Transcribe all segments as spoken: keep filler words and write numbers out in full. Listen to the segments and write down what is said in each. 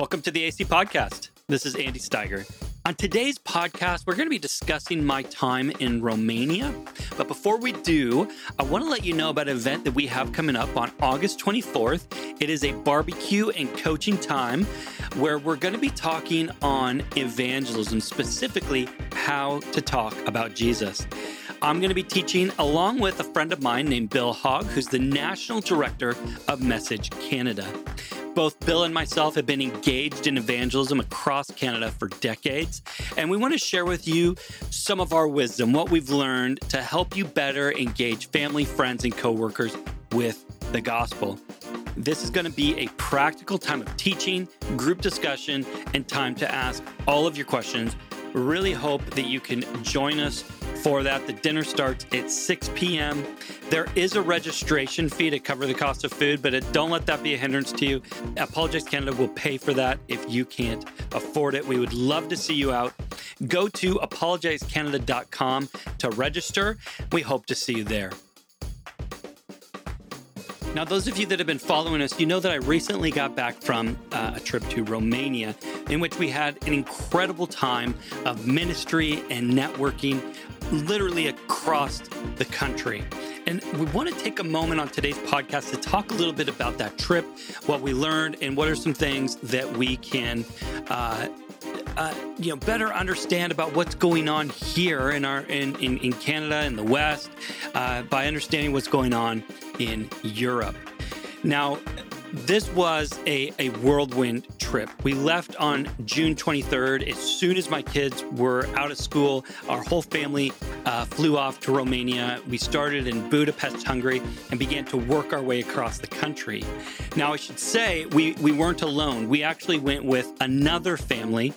Welcome to the A C Podcast. This is Andy Steiger. On today's podcast, we're going to be discussing my time in Romania. But before we do, I want to let you know about an event that we have coming up on August twenty-fourth. It is a barbecue and coaching time where we're going to be talking on evangelism, specifically how to talk about Jesus. I'm going to be teaching along with a friend of mine named Bill Hogg, who's the National Director of Message Canada. Both Bill and myself have been engaged in evangelism across Canada for decades, and we want to share with you some of our wisdom, what we've learned to help you better engage family, friends, and coworkers with the gospel. This is going to be a practical time of teaching, group discussion, and time to ask all of your questions. Really hope that you can join us for that. The dinner starts at six p.m. There is a registration fee to cover the cost of food, but it, don't let that be a hindrance to you. Apologize Canada will pay for that if you can't afford it. We would love to see you out. Go to Apologize Canada dot com to register. We hope to see you there. Now, those of you that have been following us, you know that I recently got back from uh, a trip to Romania, in which we had an incredible time of ministry and networking literally across the country. And we want to take a moment on today's podcast to talk a little bit about that trip, what we learned, and what are some things that we can uh, uh, you know, better understand about what's going on here in our in, in, in Canada, in the West, uh, by understanding what's going on in Europe. Now, this was a, a whirlwind trip. We left on June twenty-third. As soon as my kids were out of school, our whole family uh, flew off to Romania. We started in Budapest, Hungary, and began to work our way across the country. Now, I should say we, we weren't alone. We actually went with another family,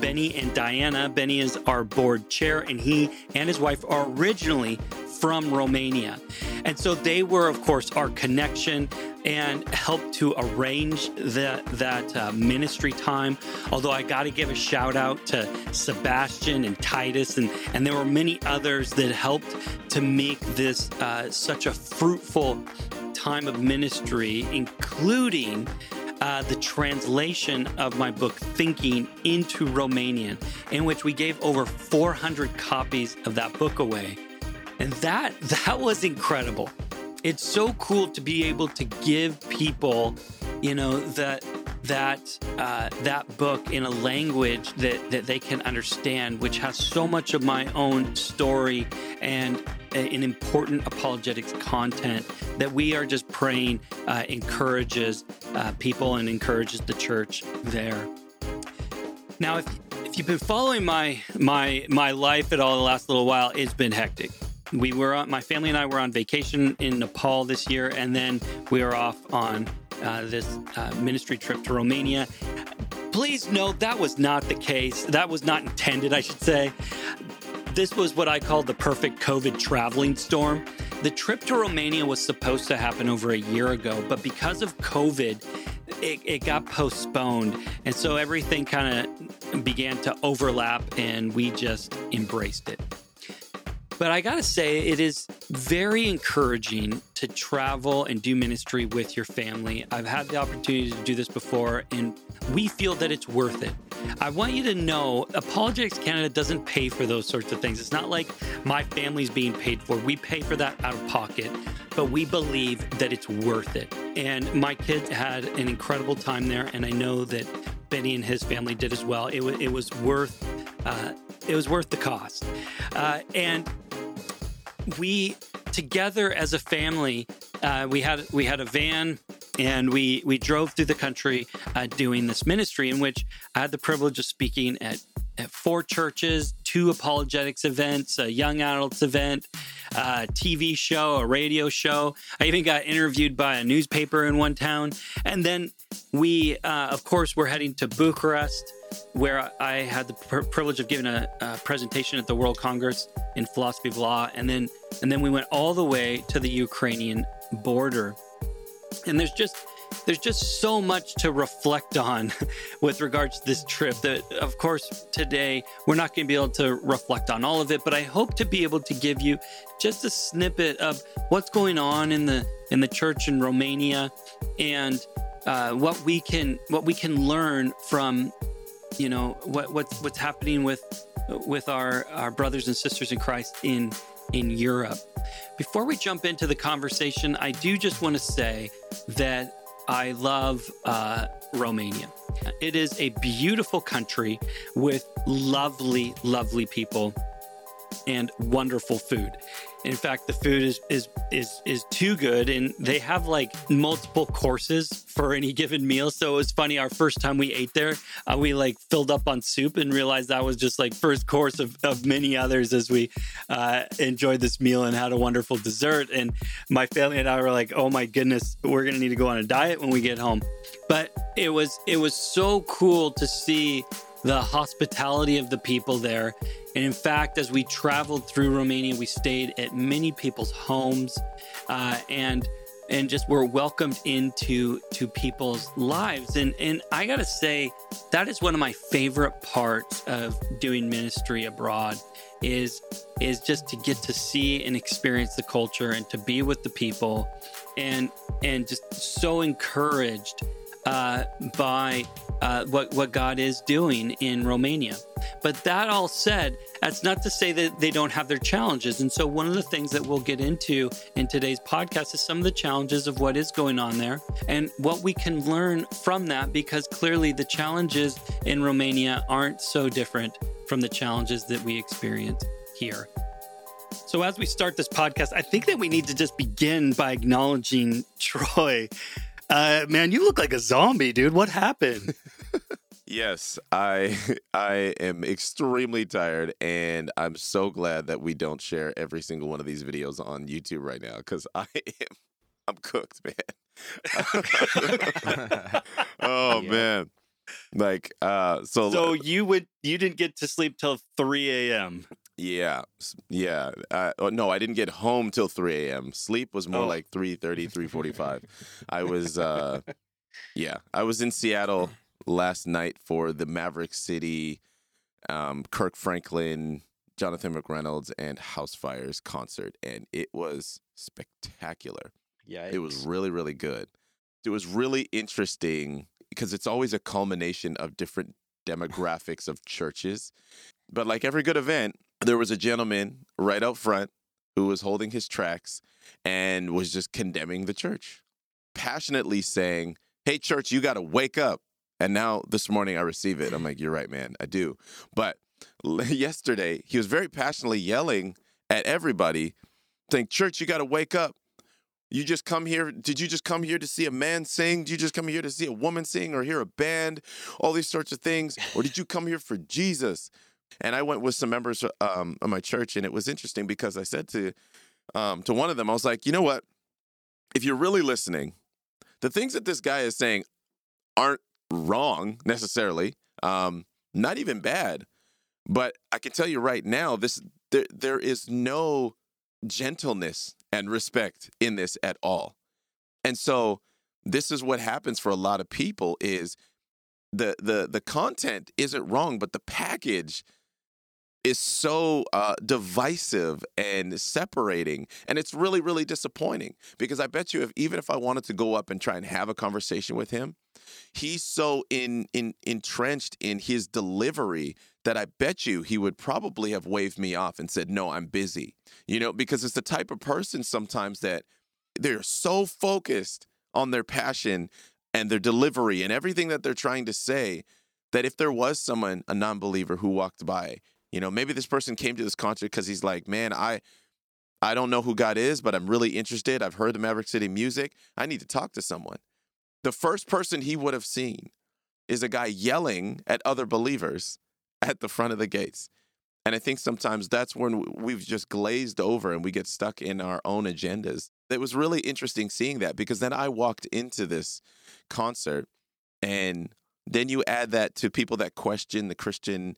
Benny and Diana. Benny is our board chair, and he and his wife are originally from Romania. And so they were, of course, our connection and helped to arrange the, that uh, ministry time. Although I got to give a shout out to Sebastian and Titus, and, and there were many others that helped to make this uh, such a fruitful time of ministry, including Uh, the translation of my book, Thinking, into Romanian, in which we gave over four hundred copies of that book away. And that that was incredible. It's so cool to be able to give people, you know, that that uh, that book in a language that, that they can understand, which has so much of my own story and an important apologetics content that we are just praying uh, encourages uh, people and encourages the church there. Now, if if you've been following my my my life at all the last little while, it's been hectic. We were on, my family and I were on vacation in Nepal this year, and then we were off on uh, this uh, ministry trip to Romania. Please note that was not the case. That was not intended, I should say. This was what I call the perfect COVID traveling storm. The trip to Romania was supposed to happen over a year ago, but because of COVID, it, it got postponed. And so everything kind of began to overlap, and we just embraced it. But I got to say, it is very encouraging to travel and do ministry with your family. I've had the opportunity to do this before, and we feel that it's worth it. I want you to know Apologetics Canada doesn't pay for those sorts of things. It's not like my family's being paid for. We pay for that out of pocket, but we believe that it's worth it. And my kids had an incredible time there, and I know that Benny and his family did as well. It was, it was worth uh, it was worth the cost. Uh, and we, together as a family, uh, we had we had a van. And we, we drove through the country uh, doing this ministry, in which I had the privilege of speaking at, at four churches, two apologetics events, a young adults event, a T V show, a radio show. I even got interviewed by a newspaper in one town. And then we, uh, of course, were heading to Bucharest, where I had the pr- privilege of giving a, a presentation at the World Congress in Philosophy of Law. And then, and then we went all the way to the Ukrainian border. And there's just there's just so much to reflect on with regards to this trip that, of course, today we're not going to be able to reflect on all of it. But I hope to be able to give you just a snippet of what's going on in the in the church in Romania, and uh, what we can what we can learn from, you know, what what's what's happening with with our, our brothers and sisters in Christ in in Europe. Before we jump into the conversation, I do just want to say that I love uh, Romania. It is a beautiful country with lovely, lovely people and wonderful food. In fact, the food is is is is too good, and they have like multiple courses for any given meal. So it was funny, our first time we ate there, uh, we like filled up on soup and realized that was just like first course of, of many others as we uh, enjoyed this meal and had a wonderful dessert. And my family and I were like, oh my goodness, we're gonna need to go on a diet when we get home. But it was it was so cool to see the hospitality of the people there. And in fact, as we traveled through Romania, we stayed at many people's homes uh, and and just were welcomed into to people's lives. And and I gotta say, that is one of my favorite parts of doing ministry abroad is, is just to get to see and experience the culture and to be with the people, and and just so encouraged uh, by Uh, what, what God is doing in Romania. But that all said, that's not to say that they don't have their challenges. And so one of the things that we'll get into in today's podcast is some of the challenges of what is going on there and what we can learn from that, because clearly the challenges in Romania aren't so different from the challenges that we experience here. So as we start this podcast, I think that we need to just begin by acknowledging Troy. Uh, man, you look like a zombie, dude. What happened? Yes, I I am extremely tired, and I'm so glad that we don't share every single one of these videos on YouTube right now, because I am I'm cooked, man. oh yeah. man, like uh, so. So you would you didn't get to sleep till three a.m. Yeah, yeah. Uh, no, I didn't get home till three a.m. Sleep was more oh. like three thirty, three forty-five. I was, uh, yeah, I was in Seattle last night for the Maverick City, um, Kirk Franklin, Jonathan McReynolds, and House Fires concert, and it was spectacular. Yeah, it was really, really good. It was really interesting because it's always a culmination of different demographics of churches, but like every good event. There was a gentleman right out front who was holding his tracts and was just condemning the church, passionately saying, hey, church, you got to wake up. And now this morning I receive it. I'm like, you're right, man. I do. But yesterday he was very passionately yelling at everybody, saying, church, you got to wake up. You just come here. Did you just come here to see a man sing? Did you just come here to see a woman sing or hear a band? All these sorts of things. Or did you come here for Jesus? And I went with some members um, of my church, and it was interesting because I said to um, to one of them, I was like, you know what? If you're really listening, the things that this guy is saying aren't wrong necessarily, um, not even bad. But I can tell you right now, this there, there is no gentleness and respect in this at all. And so this is what happens for a lot of people is the the the content isn't wrong, but the package is so uh, divisive and separating. And it's really, really disappointing because I bet you if even if I wanted to go up and try and have a conversation with him, he's so in, in entrenched in his delivery that I bet you he would probably have waved me off and said, no, I'm busy, you know, because it's the type of person sometimes that they're so focused on their passion and their delivery and everything that they're trying to say that if there was someone, a non-believer who walked by, you know, maybe this person came to this concert because he's like, man, I I don't know who God is, but I'm really interested. I've heard the Maverick City music. I need to talk to someone. The first person he would have seen is a guy yelling at other believers at the front of the gates. And I think sometimes that's when we've just glazed over and we get stuck in our own agendas. It was really interesting seeing that because then I walked into this concert and then you add that to people that question the Christian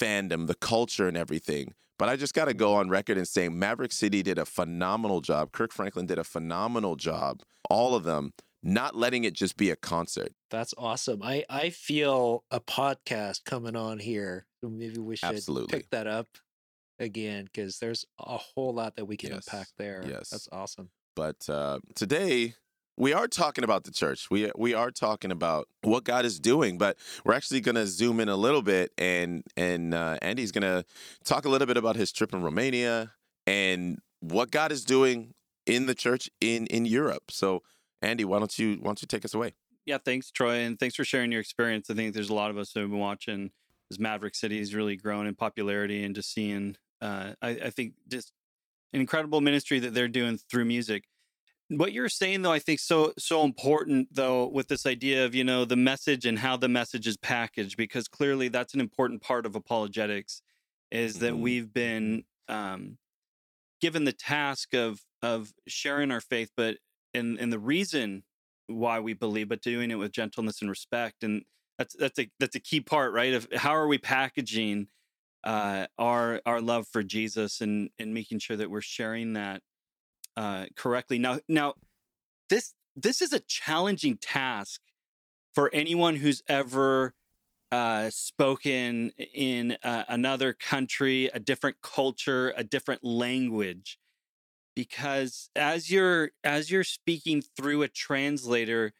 fandom, the culture and everything. But I just got to go on record and say Maverick City did a phenomenal job. Kirk Franklin did a phenomenal job. All of them, not letting it just be a concert. That's awesome. I, I feel a podcast coming on here. Maybe we should Absolutely. pick that up again because there's a whole lot that we can yes. unpack there. Yes. That's awesome. But uh, today We are talking about the church. We we are talking about what God is doing, but we're actually going to zoom in a little bit, and and uh, Andy's going to talk a little bit about his trip in Romania and what God is doing in the church in, in Europe. So, Andy, why don't you why don't you take us away? Yeah, thanks, Troy, and thanks for sharing your experience. I think there's a lot of us who have been watching as Maverick City has really grown in popularity, and just seeing, uh, I, I think, just an incredible ministry that they're doing through music. What you're saying, though, I think so so important, though, with this idea of, you know, the message and how the message is packaged, because clearly that's an important part of apologetics, is that we've been um, given the task of of sharing our faith, but and and the reason why we believe, but doing it with gentleness and respect, and that's that's a that's a key part, right? Of how are we packaging uh, our our love for Jesus and and making sure that we're sharing that Uh, correctly. Now, now, this this is a challenging task for anyone who's ever uh, spoken in uh, another country, a different culture, a different language, because as you're as you're speaking through a translator,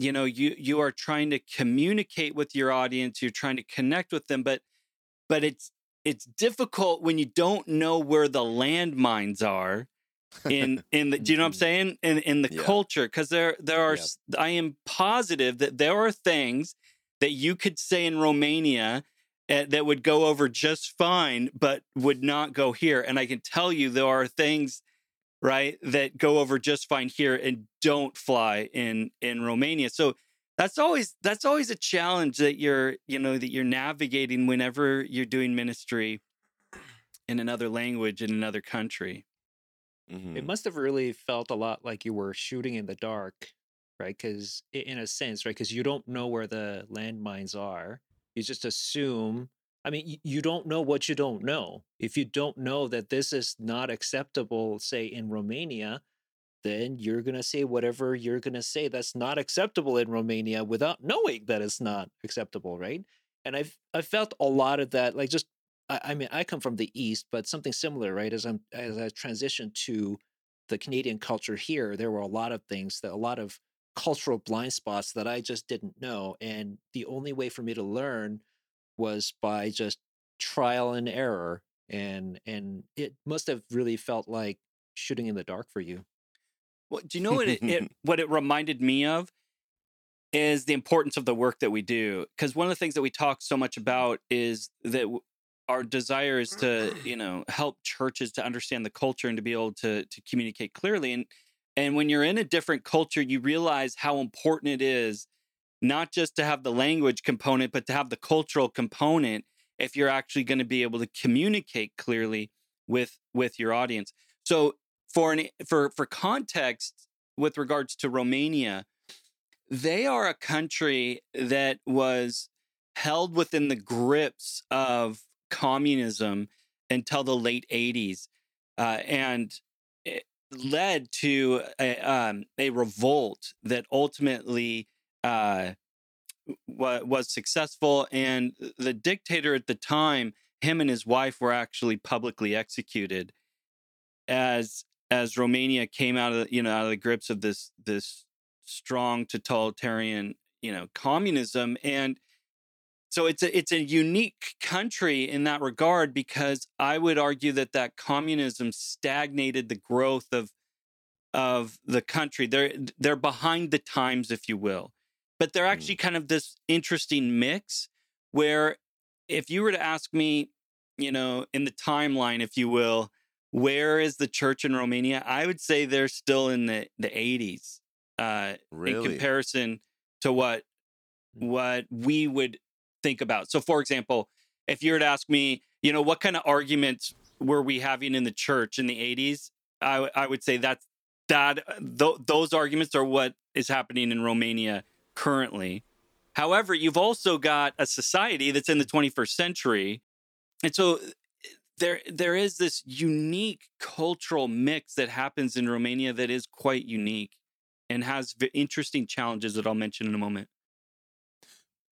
you know, you you are trying to communicate with your audience, you're trying to connect with them, but but it's it's difficult when you don't know where the landmines are. in in the, do you know what I'm saying? In in the yeah. culture, because there there are. Yeah. I am positive that there are things that you could say in Romania uh, that would go over just fine, but would not go here. And I can tell you there are things, right, that go over just fine here and don't fly in in Romania. So that's always that's always a challenge that you're you know that you're navigating whenever you're doing ministry in another language in another country. Mm-hmm. It must have really felt a lot like you were shooting in the dark, right? Because in a sense, right? Because you don't know where the landmines are. You just assume. I mean, you don't know what you don't know. If you don't know that this is not acceptable, say in Romania, then you're going to say whatever you're going to say that's not acceptable in Romania without knowing that it's not acceptable, right? And I've I felt a lot of that, like just. I mean, I come from the East, but something similar, right? As I'm as I transitioned to the Canadian culture here, there were a lot of things, that a lot of cultural blind spots that I just didn't know, and the only way for me to learn was by just trial and error, and and it must have really felt like shooting in the dark for you. Well, do you know what it, it what it reminded me of? Is the importance of the work that we do, because one of the things that we talk so much about is that. W- Our desire is to, you know, help churches to understand the culture and to be able to to communicate clearly. And and when you're in a different culture, you realize how important it is not just to have the language component, but to have the cultural component if you're actually going to be able to communicate clearly with with your audience. So for an for for context with regards to Romania, they are a country that was held within the grips of communism until the late eighties, uh, and it led to a, um, a revolt that ultimately uh, w- was successful. And the dictator at the time, him and his wife were actually publicly executed as as Romania came out of you know out of the grips of this this strong totalitarian you know communism and. So it's a, it's a unique country in that regard, because I would argue that that communism stagnated the growth of of the country. They're they're behind the times, if you will. But they're actually kind of this interesting mix where if you were to ask me, you know, in the timeline, if you will, where is the church in Romania? I would say they're still in the, the eighties uh, really? in comparison to what what we would think about. So, for example, if you were to ask me, you know, what kind of arguments were we having in the church in the eighties? I, w- I would say that's, that th- those arguments are what is happening in Romania currently. However, you've also got a society that's in the twenty-first century. And so there there is this unique cultural mix that happens in Romania that is quite unique and has v- interesting challenges that I'll mention in a moment.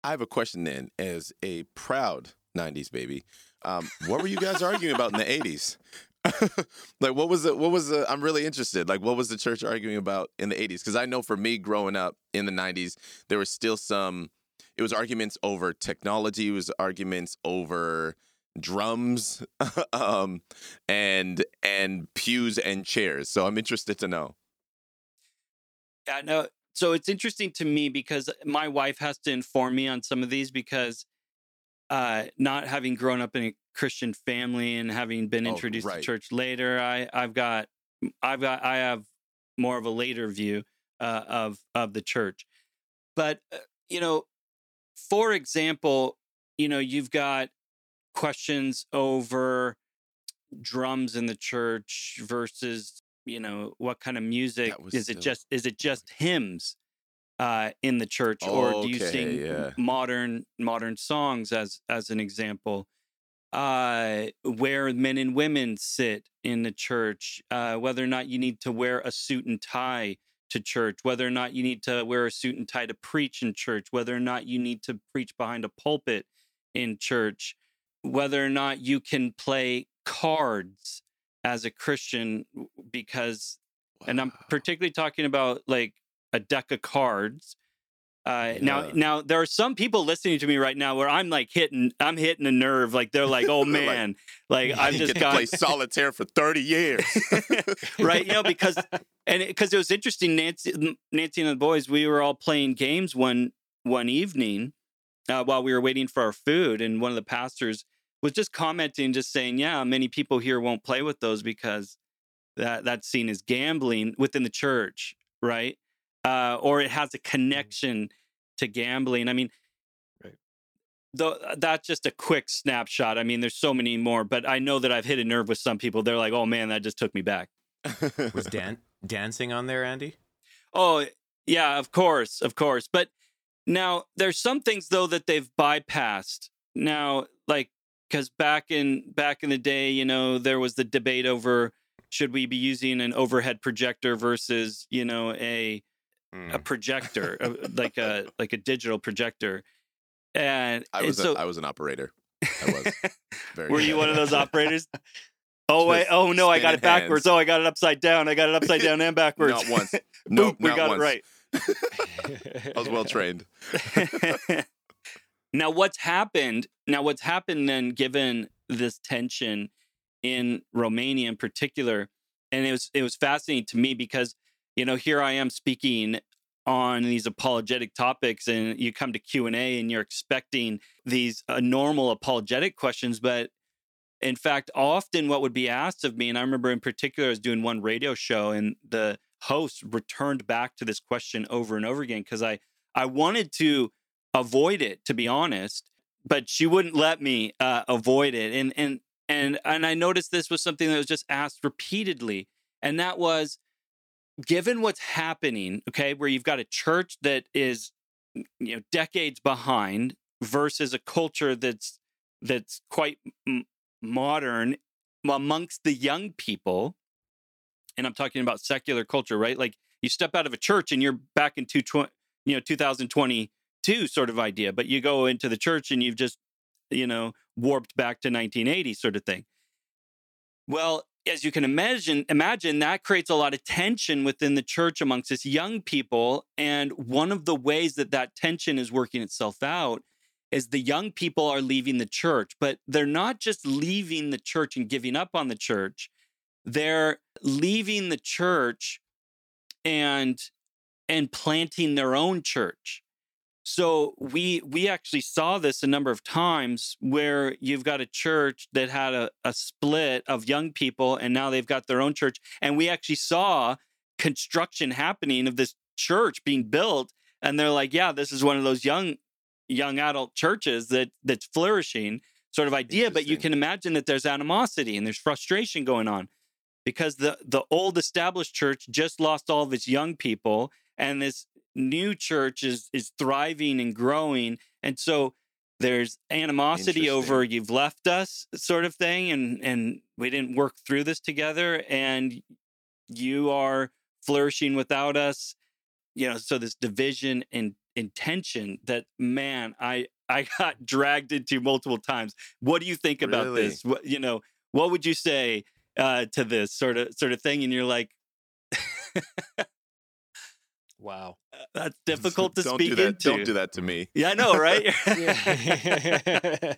I have a question then, as a proud nineties baby. Um, what were you guys arguing about in the eighties? Like, what was it? What was the, I'm really interested. Like, what was the church arguing about in the eighties? Because I know for me growing up in the nineties, there was still some, it was arguments over technology, it was arguments over drums, um, and, and pews and chairs. So I'm interested to know. Yeah, no. So it's interesting to me because my wife has to inform me on some of these because uh, not having grown up in a Christian family and having been introduced oh, right. to church later, I, I've got, I've got, I have more of a later view uh, of of the church. But uh, you know, for example, you know, you've got questions over drums in the church versus, you know, what kind of music is it? Still... just is it just hymns uh, in the church, or okay, do you sing yeah. modern modern songs as as an example? Uh, where men and women sit in the church, uh, whether or not you need to wear a suit and tie to church, whether or not you need to wear a suit and tie to preach in church, whether or not you need to preach behind a pulpit in church, whether or not you can play cards as a Christian, because, wow. and I'm particularly talking about like a deck of cards. Uh, yeah. Now, now there are some people listening to me right now where I'm like hitting, I'm hitting a nerve. Like they're like, oh man, like, like I've just got to play solitaire for thirty years, right? You know, because and because it, it was interesting. Nancy, Nancy and the boys, we were all playing games one one evening uh, while we were waiting for our food, and one of the pastors was just commenting, just saying, yeah, many people here won't play with those because that that's seen as gambling within the church, right? Uh, or it has a connection to gambling. I mean, right. though that's just a quick snapshot. I mean, there's so many more, but I know that I've hit a nerve with some people. They're like, "Oh man, that just took me back." Was Dan dancing on there, Andy? Oh yeah, of course, of course. But now there's some things though that they've bypassed now, like because back in back in the day, you know, there was the debate over should we be using an overhead projector versus you know a Mm. a projector, like a like a digital projector. And I was and so, a, I was an operator. I was. Very were you one of those operators? Oh wait! Oh no! I got it backwards. Hands. Oh, I got it upside down. I got it upside down and backwards. Not once. Nope. We not got once. It right. I was well trained. Now what's happened? Now what's happened then? Given this tension in Romania in particular, and it was it was fascinating to me because. You know, here I am speaking on these apologetic topics, and you come to Q and A, and you're expecting these uh, normal apologetic questions. But in fact, often what would be asked of me, and I remember in particular, I was doing one radio show, and the host returned back to this question over and over again because I I wanted to avoid it, to be honest, but she wouldn't let me uh, avoid it. And and and and I noticed this was something that was just asked repeatedly, and that was. Given what's happening, okay, where you've got a church that is, you know, decades behind versus a culture that's that's quite m- modern amongst the young people, and I'm talking about secular culture, right? Like you step out of a church and you're back in two, you know, two thousand twenty-two sort of idea, but you go into the church and you've just, you know, warped back to nineteen eighty sort of thing. Well. As you can imagine, imagine that creates a lot of tension within the church amongst this young people. And one of the ways that that tension is working itself out is the young people are leaving the church, but they're not just leaving the church and giving up on the church. They're leaving the church and and planting their own church. So we we actually saw this a number of times where you've got a church that had a, a split of young people, and now they've got their own church. And we actually saw construction happening of this church being built, and they're like, yeah, this is one of those young young adult churches that that's flourishing sort of idea. But you can imagine that there's animosity and there's frustration going on because the, the old established church just lost all of its young people, and this new church is is thriving and growing, and so there's animosity over you've left us sort of thing, and and we didn't work through this together, and you are flourishing without us, you know. So this division and intention that man, I I got dragged into multiple times. What do you think about really? This? What, you know, what would you say uh, to this sort of sort of thing, and you're like, wow, that's difficult to don't speak do that. into. Don't do that to me. Yeah, I know, right? yeah.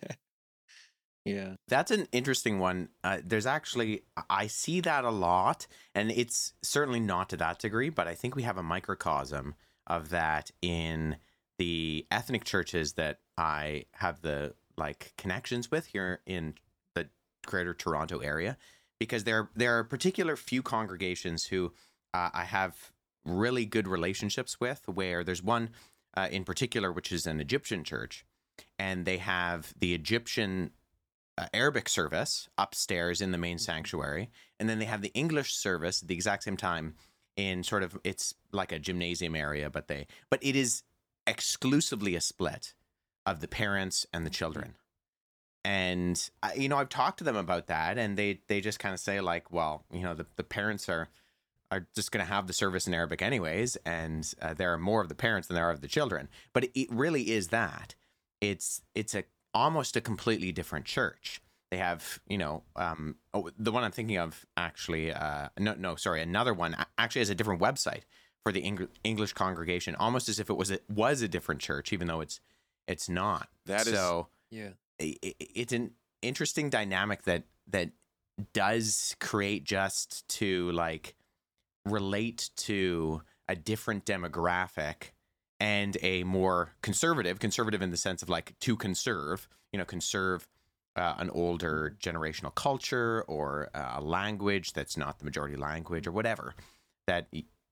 yeah, that's an interesting one. Uh, there's actually, I see that a lot, and it's certainly not to that degree, but I think we have a microcosm of that in the ethnic churches that I have the like connections with here in the Greater Toronto area, because there there are particular few congregations who uh, I have really good relationships with, where there's one uh, in particular, which is an Egyptian church, and they have the Egyptian uh, Arabic service upstairs in the main sanctuary, and then they have the English service at the exact same time in sort of, it's like a gymnasium area, but they but it is exclusively a split of the parents and the children. And, you know, I've talked to them about that, and they, they just kind of say like, well, you know, the, the parents are, are just going to have the service in Arabic anyways. And uh, there are more of the parents than there are of the children, but it, it really is that it's, it's a, almost a completely different church. They have, you know, um, oh, the one I'm thinking of actually, uh, no, no, sorry. Another one actually has a different website for the Eng- English congregation, almost as if it was, it was a different church, even though it's, It's not. That is, so yeah. It, it's an interesting dynamic that that does create just to like relate to a different demographic and a more conservative, conservative in the sense of like to conserve, you know, conserve uh, an older generational culture or uh, a language that's not the majority language or whatever. That,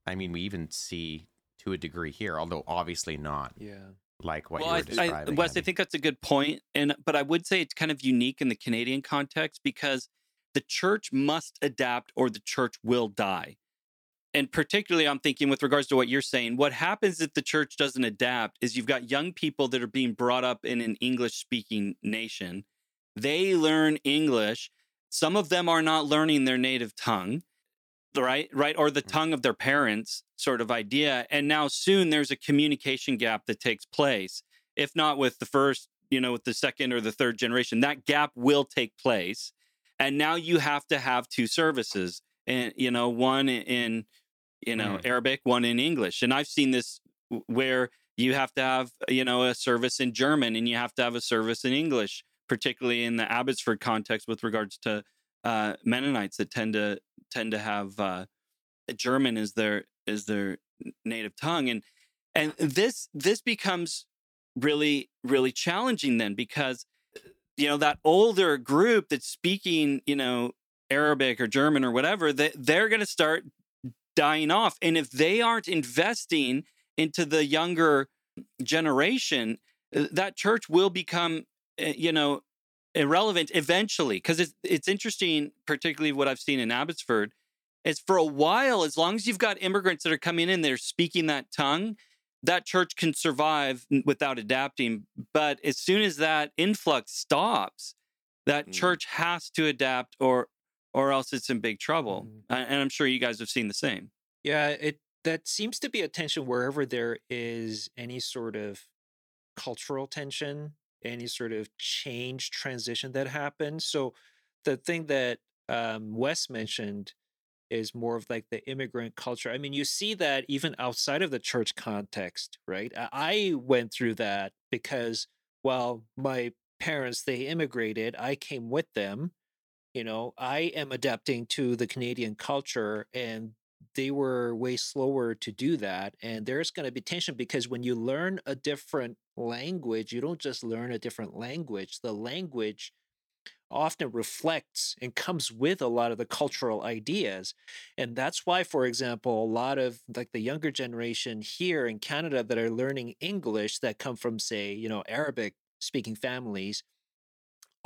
I mean, we even see to a degree here, although obviously not. Yeah. Like what well, you were describing. I, Wes, Andy. I think that's a good point. And, but I would say it's kind of unique in the Canadian context, because the church must adapt or the church will die. And particularly, I'm thinking with regards to what you're saying, what happens if the church doesn't adapt is you've got young people that are being brought up in an English-speaking nation. They learn English. Some of them are not learning their native tongue, right? Right. Or the tongue of their parents sort of idea. And now soon there's a communication gap that takes place. If not with the first, you know, with the second or the third generation, that gap will take place. And now you have to have two services, and, you know, one in, you know, mm. Arabic, one in English. And I've seen this where you have to have, you know, a service in German and you have to have a service in English, particularly in the Abbotsford context with regards to uh, Mennonites that tend to tend to have uh, German as their as their native tongue, and and this this becomes really really challenging then, because you know that older group that's speaking you know Arabic or German or whatever, that they, they're going to start dying off, and if they aren't investing into the younger generation, that church will become you know. irrelevant eventually, because it's, it's interesting, particularly what I've seen in Abbotsford, is for a while, as long as you've got immigrants that are coming in, they're speaking that tongue, that church can survive without adapting. But as soon as that influx stops, that mm. church has to adapt, or or else it's in big trouble. Mm. And I'm sure you guys have seen the same. Yeah, it that seems to be a tension wherever there is any sort of cultural tension, any sort of change transition that happens. So the thing that um, Wes mentioned is more of like the immigrant culture. I mean, you see that even outside of the church context, right? I went through that because, well, my parents, they immigrated. I came with them. You know, I am adapting to the Canadian culture, and they were way slower to do that. And there's going to be tension, because when you learn a different language, you don't just learn a different language. The language often reflects and comes with a lot of the cultural ideas. And that's why, for example, a lot of like the younger generation here in Canada that are learning English that come from, say, you know, Arabic speaking families,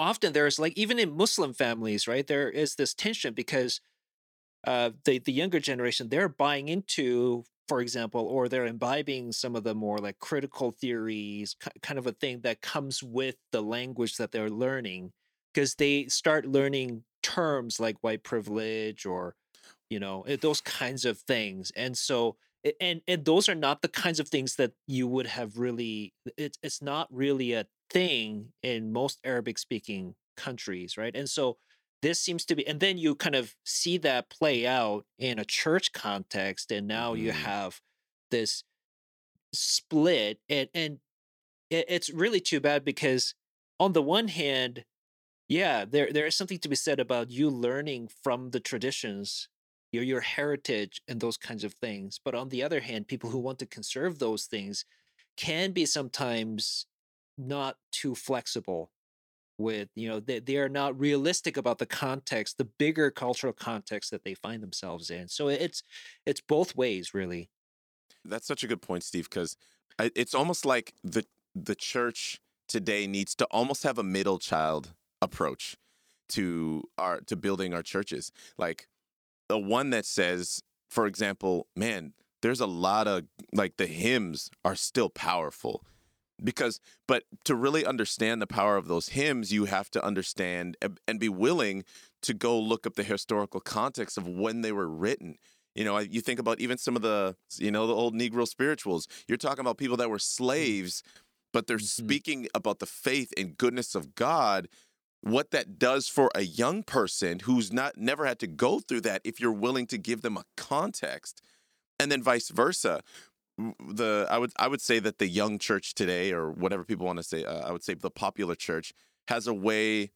often there's like, even in Muslim families, right, there is this tension, because Uh, the, the younger generation, they're buying into, for example, or they're imbibing some of the more like critical theories, k- kind of a thing that comes with the language that they're learning, because they start learning terms like white privilege or, you know, those kinds of things. And so, and and those are not the kinds of things that you would have really, it's, it's not really a thing in most Arabic speaking countries, right? And so this seems to be, and then you kind of see that play out in a church context, and now mm-hmm. you have this split, and and it, it's really too bad, because on the one hand, yeah, there there is something to be said about you learning from the traditions, your your heritage, and those kinds of things. But on the other hand, people who want to conserve those things can be sometimes not too flexible with, you know, they, they are not realistic about the context, the bigger cultural context that they find themselves in. So it's it's both ways, really. That's such a good point, Steve, because it's almost like the the church today needs to almost have a middle child approach to our to building our churches. Like the one that says, for example, man, there's a lot of, like, the hymns are still powerful. Because, but to really understand the power of those hymns, you have to understand and be willing to go look up the historical context of when they were written. You know, you think about even some of the, you know, the old Negro spirituals. You're talking about people that were slaves, but they're mm-hmm. speaking about the faith and goodness of God. What that does for a young person who's not never had to go through that, if you're willing to give them a context, and then vice versa. The I would I would say that the young church today, or whatever people want to say, uh, I would say the popular church has a way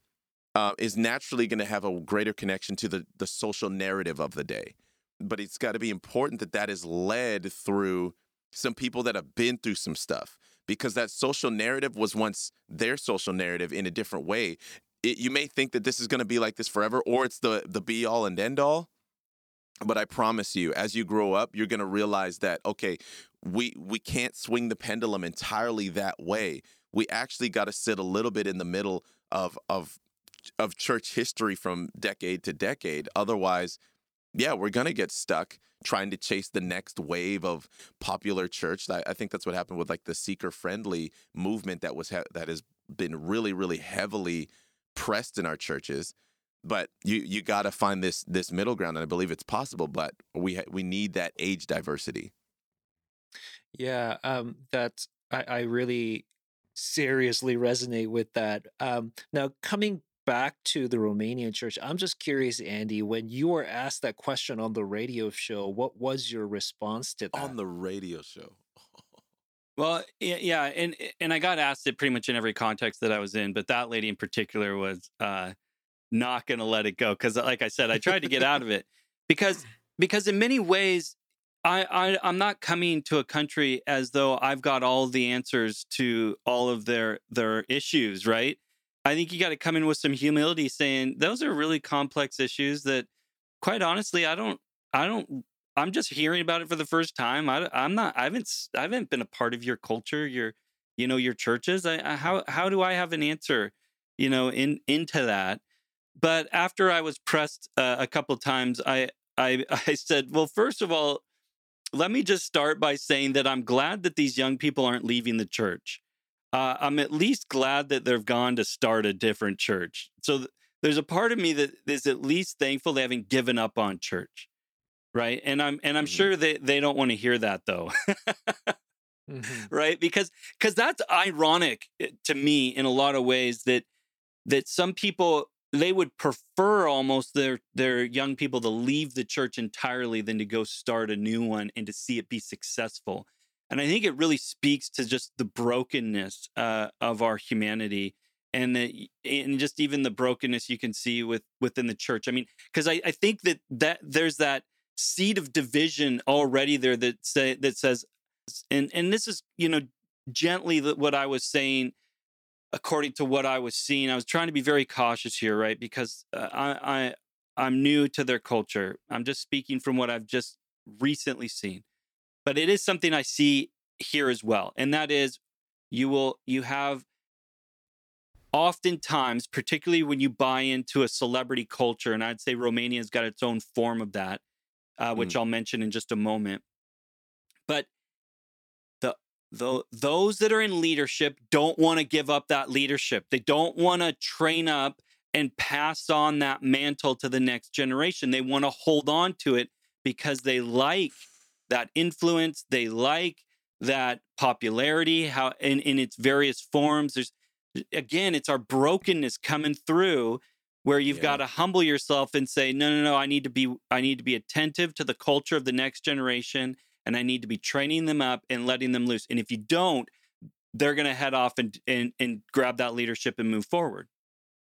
uh, is naturally going to have a greater connection to the the social narrative of the day. But it's got to be important that that is led through some people that have been through some stuff, because that social narrative was once their social narrative in a different way. It, you may think that this is going to be like this forever, or it's the the be all and end all. But I promise you, as you grow up, you're going to realize that, okay, we we can't swing the pendulum entirely that way. We actually got to sit a little bit in the middle of of of church history from decade to decade. Otherwise, yeah, we're going to get stuck trying to chase the next wave of popular church. I, I think that's what happened with, like, the seeker-friendly movement that was ha- that has been really, really heavily pressed in our churches. But you you got to find this this middle ground, and I believe it's possible. But we ha- we need that age diversity. Yeah, um, that I, I really seriously resonate with that. Um, now, coming back to the Romanian church, I'm just curious, Andy, when you were asked that question on the radio show, what was your response to that? On the radio show. Well, yeah, and and I got asked it pretty much in every context that I was in, but that lady in particular was uh, not going to let it go, because, like I said, I tried to get out of it because because in many ways, I, I I'm not coming to a country as though I've got all the answers to all of their their issues, right? I think you got to come in with some humility, saying those are really complex issues that, quite honestly, I don't I don't I'm just hearing about it for the first time. I, I'm not I haven't I haven't been a part of your culture, your you know your churches. I, I how how do I have an answer, you know, in into that? But after I was pressed uh, a couple of times, I, I I said, well, first of all, let me just start by saying that I'm glad that these young people aren't leaving the church. Uh, I'm at least glad that they've gone to start a different church. So th- there's a part of me that is at least thankful they haven't given up on church, right? And I'm and I'm mm-hmm. sure they, they don't want to hear that, though, mm-hmm. right? Because 'cause that's ironic to me in a lot of ways, that that some people, they would prefer almost their their young people to leave the church entirely than to go start a new one and to see it be successful. And I think it really speaks to just the brokenness uh, of our humanity, and the, and just even the brokenness you can see with within the church. I mean, because I, I think that, that there's that seed of division already there that say, that says, and and this is, you know, gently what I was saying. According to what I was seeing, I was trying to be very cautious here, right? Because uh, I, I, I'm new to their culture. I'm just speaking from what I've just recently seen, but it is something I see here as well, and that is, you will, you have, oftentimes, particularly when you buy into a celebrity culture, and I'd say Romania's got its own form of that, uh, which mm. I'll mention in just a moment, but. Though those that are in leadership don't want to give up that leadership. They don't want to train up and pass on that mantle to the next generation. They want to hold on to it because they like that influence. They like that popularity, how in, in its various forms. There's, again, it's our brokenness coming through where you've yeah. got to humble yourself and say, no, no, no, I need to be, I need to be attentive to the culture of the next generation, and I need to be training them up and letting them loose. And if you don't, they're going to head off and, and and grab that leadership and move forward.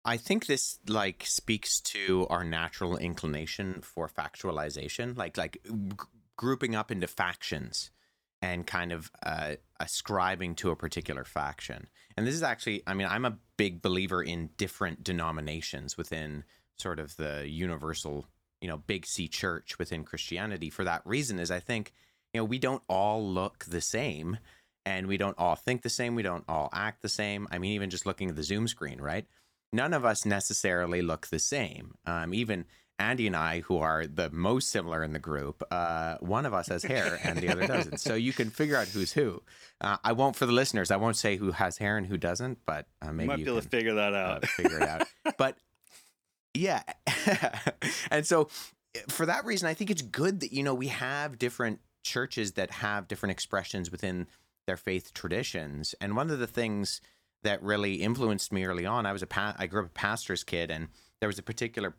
I think this like speaks to our natural inclination for factualization, like like g- grouping up into factions and kind of uh, ascribing to a particular faction. And this is actually, I mean, I'm a big believer in different denominations within sort of the universal, you know, big C church within Christianity. For that reason is I think, you know, we don't all look the same. And we don't all think the same. We don't all act the same. I mean, even just looking at the Zoom screen, right? None of us necessarily look the same. Um, even Andy and I, who are the most similar in the group, uh, one of us has hair and the other doesn't. So you can figure out who's who. Uh, I won't, for the listeners, I won't say who has hair and who doesn't, but uh, maybe you might be able to figure that out. Uh, figure it out. But yeah. And so for that reason, I think it's good that, you know, we have different churches that have different expressions within their faith traditions. And one of the things that really influenced me early on, I was a pa- I grew up a pastor's kid, and there was a particular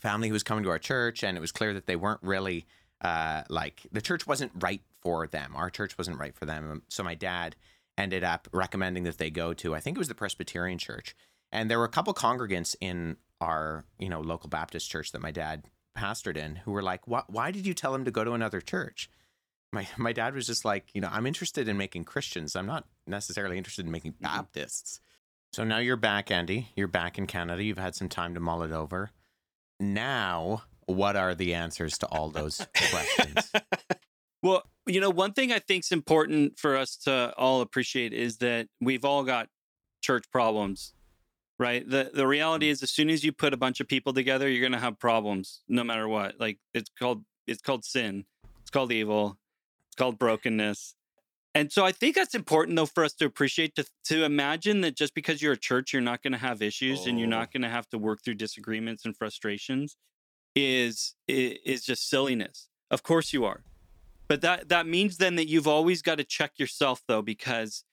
family who was coming to our church, and it was clear that they weren't really uh, like the church wasn't right for them. Our church wasn't right for them. So my dad ended up recommending that they go to, I think it was the Presbyterian Church. And there were a couple congregants in our, you know, local Baptist church that my dad pastored in who were like, why, why did you tell him to go to another church? My my dad was just like, you know, I'm interested in making Christians. I'm not necessarily interested in making Baptists. So now you're back, Andy. You're back in Canada. You've had some time to mull it over. Now, what are the answers to all those questions? Well, you know, one thing I think's important for us to all appreciate is that we've all got church problems, right? The the reality is, as soon as you put a bunch of people together, you're going to have problems, no matter what. Like it's called it's called sin. It's called evil. Called brokenness. And so I think that's important, though, for us to appreciate, to, to imagine that just because you're a church, you're not going to have issues oh. and you're not going to have to work through disagreements and frustrations is, is just silliness. Of course you are. But that, that means then that you've always got to check yourself, though, because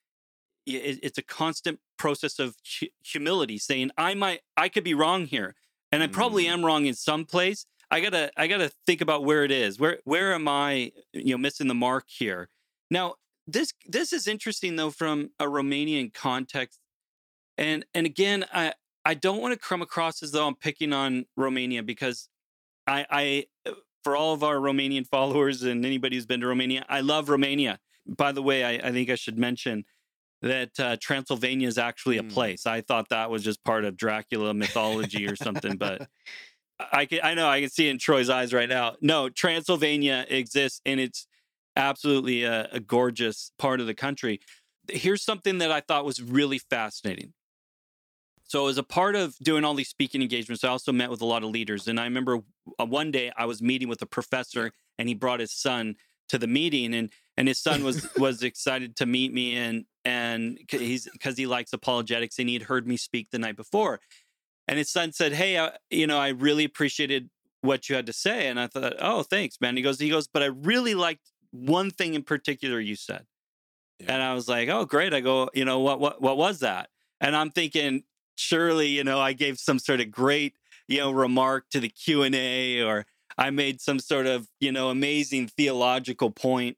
it, it's a constant process of hu- humility saying, I might, I could be wrong here. And I probably mm. am wrong in some place. I gotta, I gotta think about where it is. Where, where am I, you know, missing the mark here? Now, this, this is interesting though from a Romanian context, and and again, I, I don't want to come across as though I'm picking on Romania because, I, I, for all of our Romanian followers and anybody who's been to Romania, I love Romania. By the way, I, I think I should mention that uh, Transylvania is actually a place. Mm. I thought that was just part of Dracula mythology or something, but. I can, I know I can see it in Troy's eyes right now. No, Transylvania exists, and it's absolutely a, a gorgeous part of the country. Here's something that I thought was really fascinating. So as a part of doing all these speaking engagements, I also met with a lot of leaders. And I remember one day I was meeting with a professor, and he brought his son to the meeting. And, and his son was was excited to meet me, and and he's because he likes apologetics, and he had heard me speak the night before. And his son said, hey, uh, you know, I really appreciated what you had to say. And I thought, oh, thanks, man. He goes, he goes, but I really liked one thing in particular you said. Yeah. And I was like, oh, great. I go, you know, what, what, what was that? And I'm thinking, surely, you know, I gave some sort of great, you know, remark to the Q and A, or I made some sort of, you know, amazing theological point.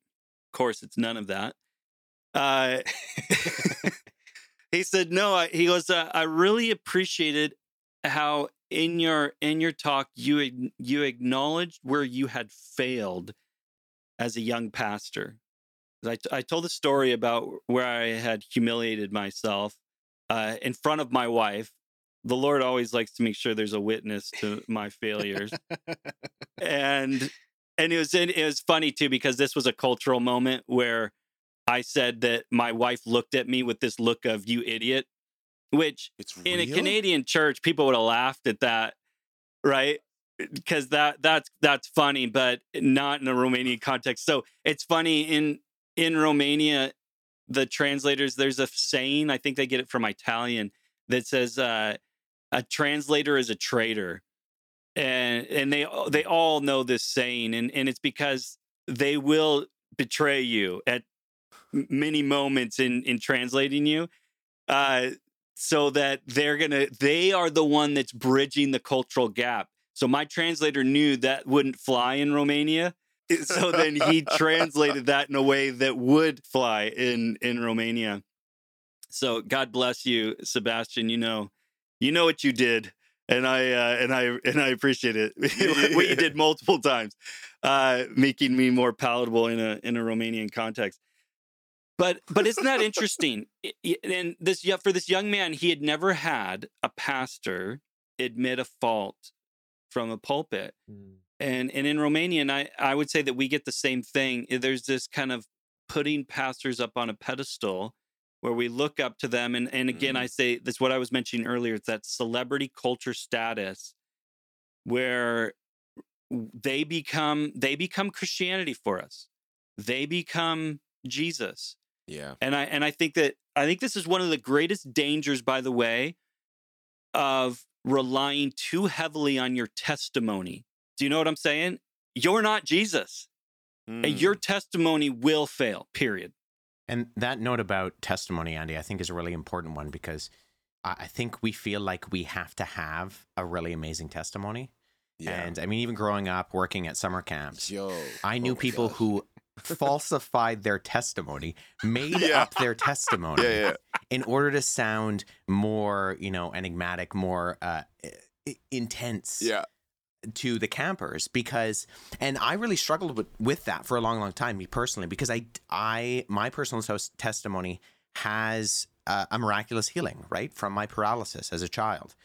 Of course, it's none of that. Uh, he said, no, I, he goes, uh, I really appreciated how in your in your talk you you acknowledged where you had failed as a young pastor. I, I told a story about where I had humiliated myself uh, in front of my wife. The Lord always likes to make sure there's a witness to my failures, and and it was it was funny too because this was a cultural moment where I said that my wife looked at me with this look of "you idiot." Which it's in a Canadian church, people would have laughed at that, right? Because that that's that's funny, but not in a Romanian context. So it's funny in in Romania, the translators. There's a saying, I think they get it from Italian, that says uh, a translator is a traitor, and and they they all know this saying, and and it's because they will betray you at many moments in in translating you. Uh, so that they're going to, they are the one that's bridging the cultural gap. So my translator knew that wouldn't fly in Romania. So then he translated that in a way that would fly in, in Romania. So God bless you, Sebastian. You know, you know what you did. And I uh, and I and I appreciate it. What you did multiple times, uh, making me more palatable in a in a Romanian context. But but isn't that interesting? And this for this young man, he had never had a pastor admit a fault from a pulpit, mm. and and in Romania, and I I would say that we get the same thing. There's this kind of putting pastors up on a pedestal, where we look up to them. And, and again, I say, that's what I was mentioning earlier, it's that celebrity culture status where they become, they become Christianity for us. They become Jesus. Yeah. And I, and I think that, I think this is one of the greatest dangers, by the way, of relying too heavily on your testimony. Do you know what I'm saying? You're not Jesus. Mm. And your testimony will fail, period. And that note about testimony, Andy, I think is a really important one, because I think we feel like we have to have a really amazing testimony. Yeah. And I mean, even growing up, working at summer camps, Yo, I knew oh people gosh. who falsified their testimony, made yeah. up their testimony yeah, yeah. in order to sound more, you know, enigmatic, more uh, intense. Yeah. to the campers, because, and I really struggled with, with that for a long, long time, me personally, because I, I, my personal testimony has uh, a miraculous healing, right, from my paralysis as a child.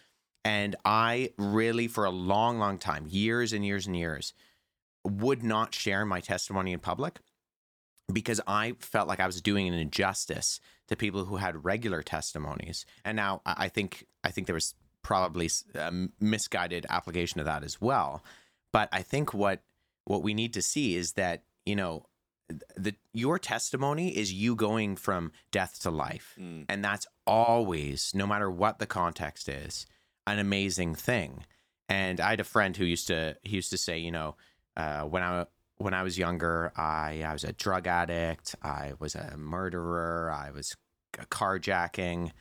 And I really, for a long, long time, years and years and years, would not share my testimony in public, because I felt like I was doing an injustice to people who had regular testimonies. And now I think, I think there was probably a misguided application of that as well. But I think what what we need to see is that, you know, the, your testimony is you going from death to life. Mm. And that's always, no matter what the context is, an amazing thing. And I had a friend who used to, he used to say, you know, uh, when I when I was younger, I, I was a drug addict, I was a murderer, I was a carjacking.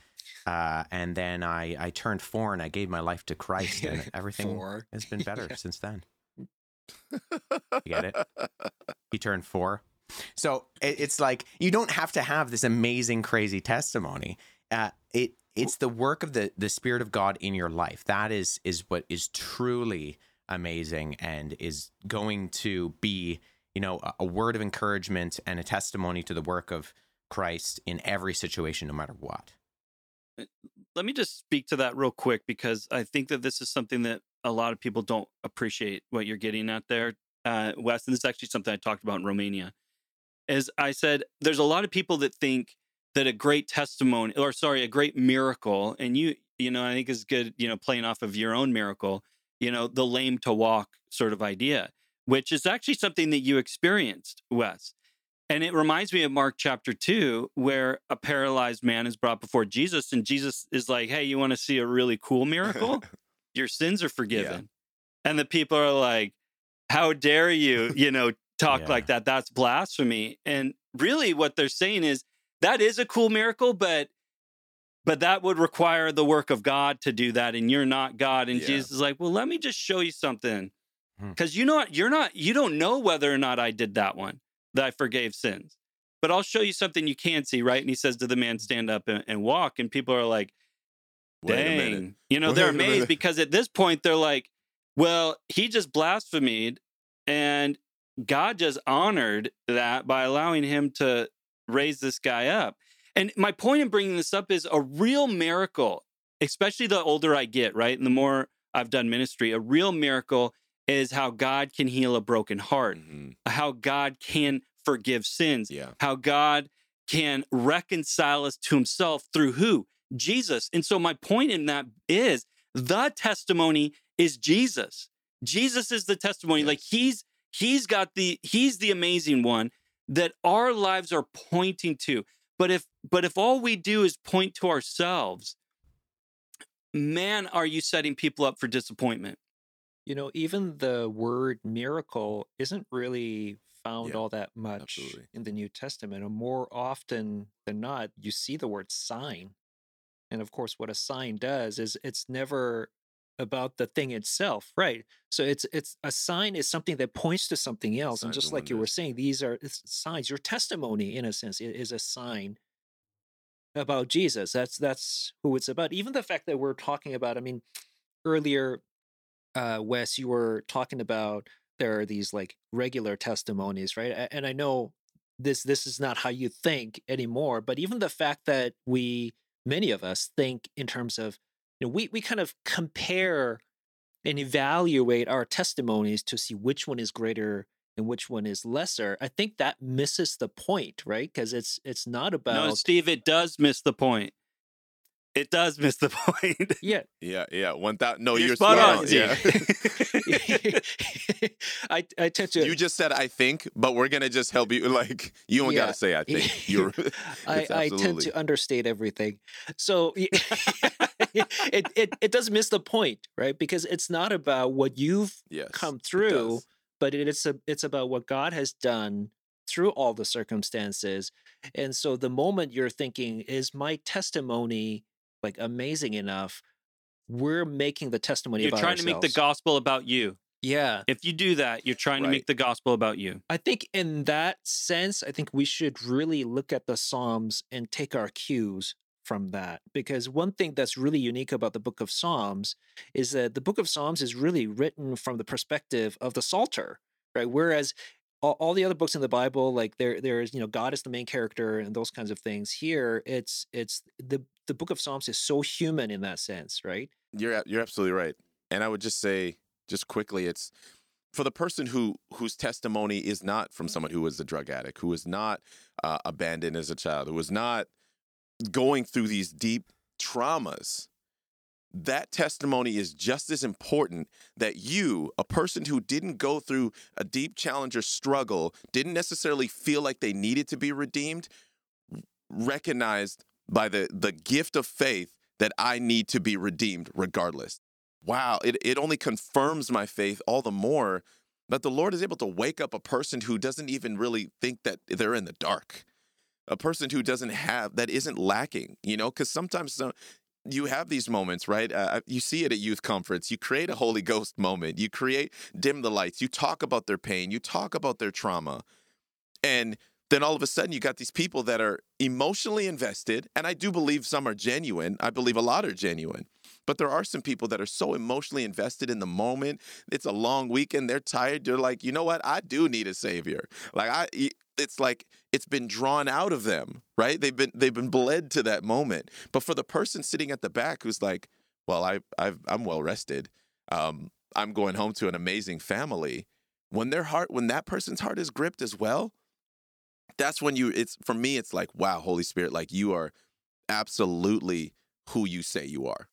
Uh, and then I, I turned four and I gave my life to Christ, and everything four. has been better yeah. since then. You get it? He turned four. So it, it's like, you don't have to have this amazing, crazy testimony. Uh, it It's the work of the, the Spirit of God in your life. That is, is what is truly amazing, and is going to be, you know, a, a word of encouragement and a testimony to the work of Christ in every situation, no matter what. Let me just speak to that real quick, because I think that this is something that a lot of people don't appreciate what you're getting at there, uh, Wes. And this is actually something I talked about in Romania. As I said, there's a lot of people that think that a great testimony, or sorry, a great miracle, and you, you know, I think is good, you know, playing off of your own miracle, you know, the lame to walk sort of idea, which is actually something that you experienced, Wes. And it reminds me of Mark chapter two, where a paralyzed man is brought before Jesus, and Jesus is like, hey, you want to see a really cool miracle? Your sins are forgiven. Yeah. And the people are like, how dare you, you know, talk yeah. like that? That's blasphemy. And really what they're saying is, that is a cool miracle, but but that would require the work of God to do that, and you're not God. And yeah. Jesus is like, well, let me just show you something. Because you know, you're not, you don't know whether or not I did that one. That I forgave sins, but I'll show you something you can see, right? And he says to the man, stand up and, and walk. And people are like, dang, you know, Wait they're amazed because at this point they're like, well, he just blasphemed, and God just honored that by allowing him to raise this guy up. And my point in bringing this up is a real miracle, especially the older I get, right? And the more I've done ministry, a real miracle is how God can heal a broken heart, mm-hmm. how God can forgive sins, yeah. how God can reconcile us to himself through who? Jesus. And so my point in that is the testimony is Jesus. Jesus is the testimony. Yes. Like he's he's got the he's the amazing one that our lives are pointing to. But if but if all we do is point to ourselves, man, are you setting people up for disappointment? You know, even the word miracle isn't really found yeah, all that much absolutely. in the New Testament. And more often than not, you see the word sign. And of course, what a sign does is it's never about the thing itself, right? So it's it's a sign is something that points to something else. And just like you were saying, these are signs. Your testimony, in a sense, is a sign about Jesus. That's that's who it's about. Even the fact that we're talking about, I mean, earlier, uh, Wes, you were talking about there are these like regular testimonies, right? And I know this this is not how you think anymore, but even the fact that we, many of us, think in terms of, you know, we we kind of compare and evaluate our testimonies to see which one is greater and which one is lesser. I think that misses the point, right? Because it's it's not about— No, Steve, it does miss the point. It does miss the point. Yeah. Yeah, yeah. One thousand. No, you're, you're spot on. on. Yeah. I I tend to. You just said I think, but we're gonna just help you. Like you don't yeah. gotta say I think. You're. I, I tend to understate everything, so it it it does miss the point, right? Because it's not about what you've yes, come through, it but it, it's a, it's about what God has done through all the circumstances. And so the moment you're thinking, is my testimony like amazing enough? We're making the testimony you're about trying ourselves. To make the gospel about you. Yeah. If you do that, you're trying right. to make the gospel about you. I think in that sense, I think we should really look at the Psalms and take our cues from that. Because one thing that's really unique about the book of Psalms is that the book of Psalms is really written from the perspective of the Psalter, right? Whereas all, all the other books in the Bible, like there, there is, you know, God is the main character and those kinds of things. Here, it's, it's the, the book of Psalms is so human in that sense, right? You're, you're absolutely right. And I would just say, just quickly, it's for the person who whose testimony is not from someone who is a drug addict, who is not uh, abandoned as a child, who is not going through these deep traumas. That testimony is just as important that you, a person who didn't go through a deep challenge or struggle, didn't necessarily feel like they needed to be redeemed, recognized by the, the gift of faith that I need to be redeemed regardless. Wow, it, it only confirms my faith all the more that the Lord is able to wake up a person who doesn't even really think that they're in the dark, a person who doesn't have, that isn't lacking, you know, because sometimes some, you have these moments, right? Uh, you see it at youth conference. You create a Holy Ghost moment. You create dim the lights. You talk about their pain. You talk about their trauma. And then all of a sudden you got these people that are emotionally invested. And I do believe some are genuine. I believe a lot are genuine. But there are some people that are so emotionally invested in the moment. It's a long weekend. They're tired. They're like, you know what? I do need a savior. Like I, it's like it's been drawn out of them, right? They've been they've been bled to that moment. But for the person sitting at the back who's like, well, I I've, I'm well rested. Um, I'm going home to an amazing family. When their heart, when that person's heart is gripped as well, that's when you. It's for me. It's like, wow, Holy Spirit, like you are absolutely who you say you are.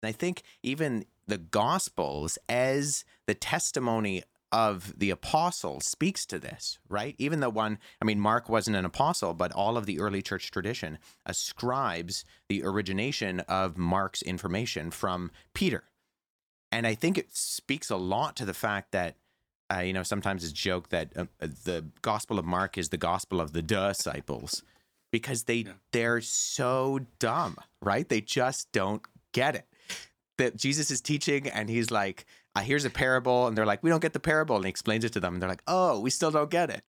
And I think even the Gospels, as the testimony of the apostles, speaks to this, right? Even the one, I mean, Mark wasn't an apostle, but all of the early church tradition ascribes the origination of Mark's information from Peter. And I think it speaks a lot to the fact that, uh, you know, sometimes it's joked that uh, the Gospel of Mark is the Gospel of the disciples because they, yeah. they're so dumb, right? They just don't get it. That Jesus is teaching and he's like, uh, here's a parable. And they're like, we don't get the parable. And he explains it to them. And they're like, oh, we still don't get it.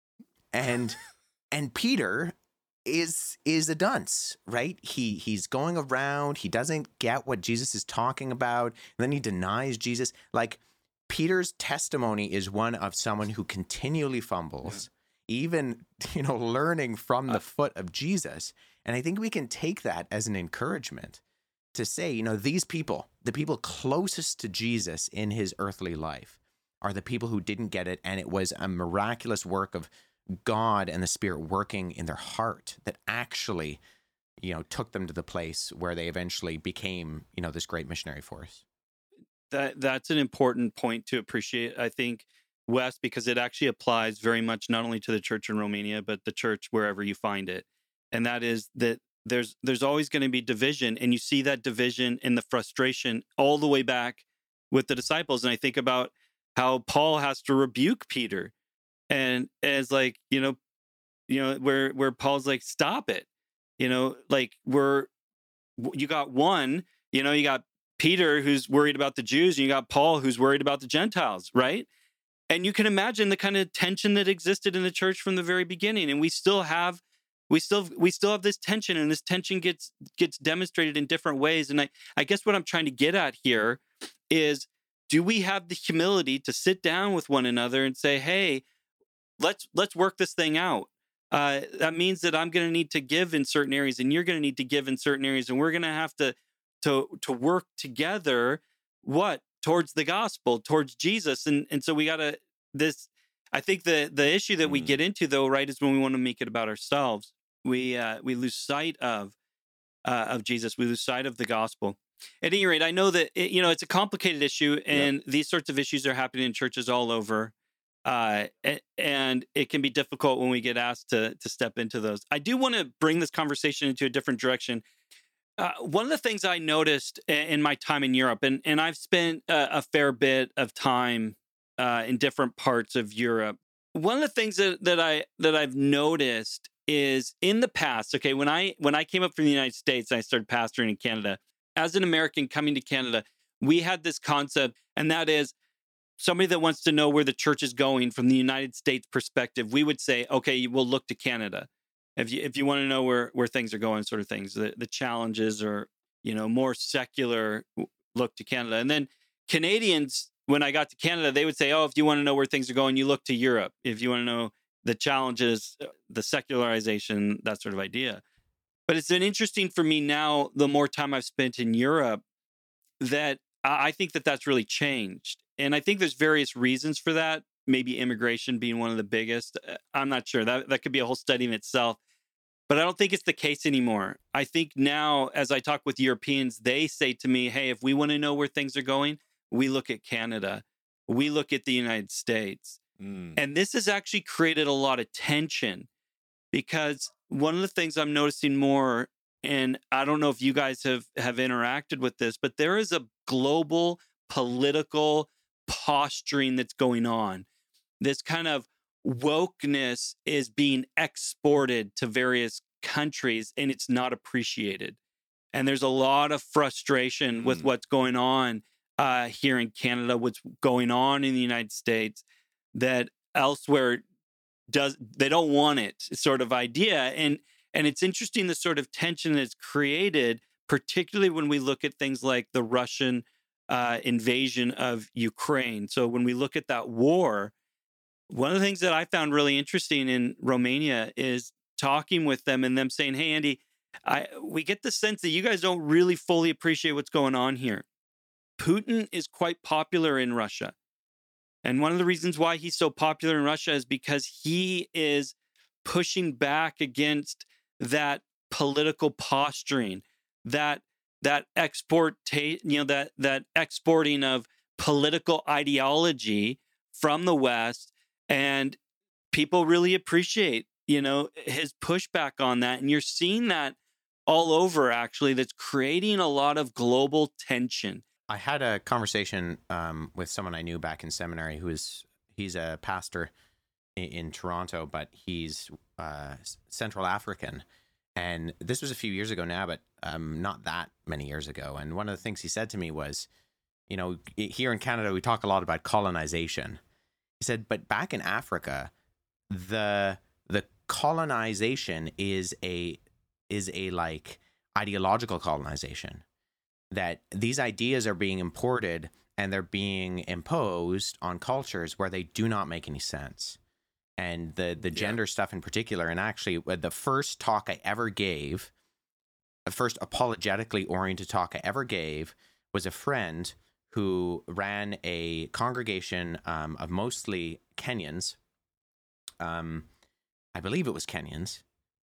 And and Peter is is a dunce, right? He he's going around. He doesn't get what Jesus is talking about. And then he denies Jesus. Like Peter's testimony is one of someone who continually fumbles, yeah. even, you know, learning from the foot of Jesus. And I think we can take that as an encouragement to say, you know, these people, the people closest to Jesus in his earthly life are the people who didn't get it. And it was a miraculous work of God and the Spirit working in their heart that actually, you know, took them to the place where they eventually became, you know, this great missionary force. That that's an important point to appreciate, I think, Wes, because it actually applies very much not only to the church in Romania, but the church wherever you find it. And that is that There's there's always going to be division, and you see that division in the frustration all the way back with the disciples. And I think about how Paul has to rebuke Peter, and as like you know, you know where where Paul's like, stop it, you know, like we're you got one, you know, you got Peter who's worried about the Jews, and you got Paul who's worried about the Gentiles, right? And you can imagine the kind of tension that existed in the church from the very beginning. And we still have, we still, we still have this tension, and this tension gets gets demonstrated in different ways. And I, I guess what I'm trying to get at here is, do we have the humility to sit down with one another and say, hey, let's let's work this thing out? Uh, that means that I'm going to need to give in certain areas, and you're going to need to give in certain areas, and we're going to have to to to work together. What? Towards the gospel, towards Jesus. And and so we got to this, I think the the issue that we get into, though, right, is when we want to make it about ourselves, we uh, we lose sight of uh, of Jesus. We lose sight of the gospel. At any rate, I know that, it, you know, it's a complicated issue, and yeah. these sorts of issues are happening in churches all over. Uh, and it can be difficult when we get asked to to step into those. I do want to bring this conversation into a different direction. Uh, one of the things I noticed in my time in Europe, and, and I've spent a, a fair bit of time uh, in different parts of Europe. One of the things that, that I that I've noticed is in the past. Okay, when I when I came up from the United States, and I started pastoring in Canada. As an American coming to Canada, we had this concept, and that is somebody that wants to know where the church is going from the United States perspective. We would say, okay, we'll look to Canada. If you if you want to know where, where things are going, sort of things, the, the challenges are, you know, more secular, look to Canada. And then Canadians, when I got to Canada, they would say, oh, if you want to know where things are going, you look to Europe. If you want to know the challenges, the secularization, that sort of idea. But it's been interesting for me now, the more time I've spent in Europe, that I think that that's really changed. And I think there's various reasons for that. Maybe immigration being one of the biggest. I'm not sure. That that could be a whole study in itself. But I don't think it's the case anymore. I think now, as I talk with Europeans, they say to me, hey, if we want to know where things are going, we look at Canada. We look at the United States. Mm. And this has actually created a lot of tension, because one of the things I'm noticing more, and I don't know if you guys have, have interacted with this, but there is a global political posturing that's going on. This kind of wokeness is being exported to various countries, and it's not appreciated. And there's a lot of frustration mm. with what's going on uh, here in Canada, what's going on in the United States, that elsewhere does they don't want it sort of idea. And and it's interesting, the sort of tension that's created, particularly when we look at things like the Russian uh, invasion of Ukraine. So when we look at that war, one of the things that I found really interesting in Romania is talking with them and them saying, hey, Andy, I, we get the sense that you guys don't really fully appreciate what's going on here. Putin is quite popular in Russia. And one of the reasons why he's so popular in Russia is because he is pushing back against that political posturing, that that export, you know, that that exporting of political ideology from the West. And people really appreciate, you know, his pushback on that. And you're seeing that all over, actually, that's creating a lot of global tension. I had a conversation um, with someone I knew back in seminary who is, he's a pastor in, in Toronto, but he's uh, Central African. And this was a few years ago now, but um, not that many years ago. And one of the things he said to me was, you know, here in Canada, we talk a lot about colonization. He said, but back in Africa, the the colonization is a is a like ideological colonization, that these ideas are being imported and they're being imposed on cultures where they do not make any sense. And the the gender yeah. stuff in particular, and actually the first talk I ever gave, the first apologetically oriented talk I ever gave, was a friend who ran a congregation um, of mostly Kenyans, um, I believe it was Kenyans,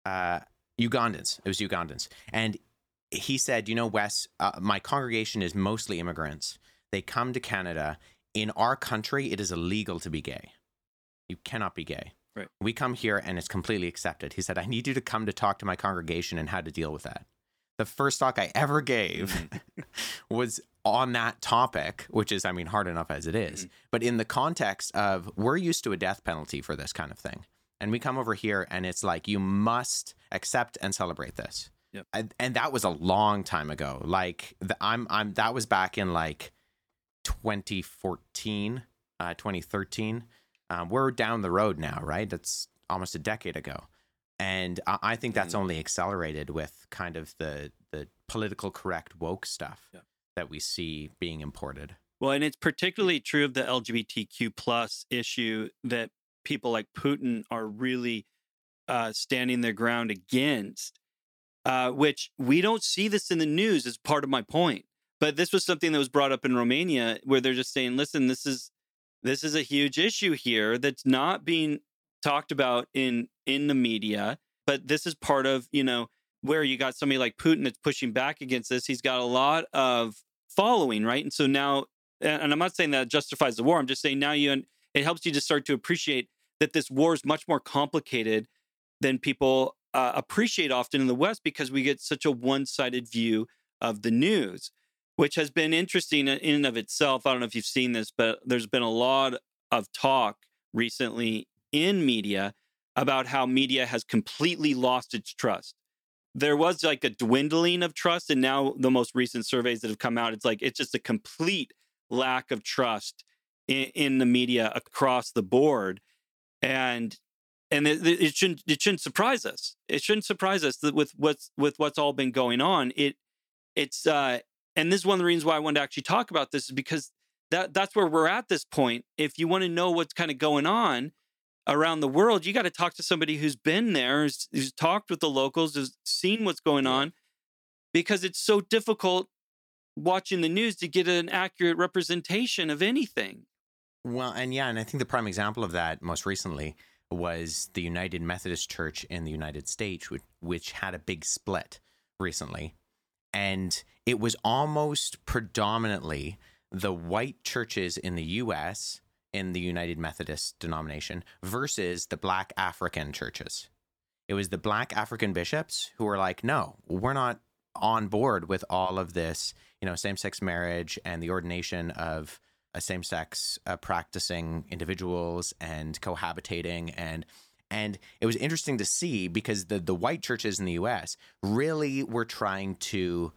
uh, Ugandans, it was Ugandans. And he said, you know, Wes, uh, my congregation is mostly immigrants. They come to Canada. In our country, it is illegal to be gay. You cannot be gay. Right. We come here and it's completely accepted. He said, I need you to come to talk to my congregation and how to deal with that. The first talk I ever gave was on that topic, which is, I mean, hard enough as it is, mm-hmm. but in the context of, we're used to a death penalty for this kind of thing. And we come over here and it's like, you must accept and celebrate this. Yep. And, and that was a long time ago. Like the, I'm, I'm, that was back in like twenty fourteen, uh, twenty thirteen. Um, we're down the road now, right? That's almost a decade ago. And I, I think that's only accelerated with kind of the, the political correct woke stuff yep. that we see being imported. Well, and it's particularly true of the L G B T Q plus issue that people like Putin are really uh, standing their ground against, uh, which we don't see this in the news is part of my point. But this was something that was brought up in Romania where they're just saying, listen, this is this is a huge issue here that's not being talked about in in the media. But this is part of, you know, where you got somebody like Putin that's pushing back against this. He's got a lot of following, right? And so now... And I'm not saying that justifies the war. I'm just saying now you it helps you to start to appreciate that this war is much more complicated than people uh, appreciate often in the West because we get such a one-sided view of the news, which has been interesting in and of itself. I don't know if you've seen this, but there's been a lot of talk recently in media about how media has completely lost its trust. There was like a dwindling of trust, and now the most recent surveys that have come out, it's like it's just a complete lack of trust in, in the media across the board, and and it, it shouldn't it shouldn't surprise us. It shouldn't surprise us that with what's with what's all been going on. It it's uh, and this is one of the reasons why I wanted to actually talk about this is because that that's where we're at this point. If you want to know what's kind of going on around the world, you got to talk to somebody who's been there, who's, who's talked with the locals, who's seen what's going on, because it's so difficult watching the news to get an accurate representation of anything. Well, and yeah, and I think the prime example of that most recently was the United Methodist Church in the United States, which, which had a big split recently. And it was almost predominantly the white churches in the U S in the United Methodist denomination versus the black African churches. It was the black African bishops who were like, no, we're not on board with all of this, you know, same-sex marriage and the ordination of a same-sex uh, practicing individuals and cohabitating. And and it was interesting to see because the, the white churches in the U S really were trying to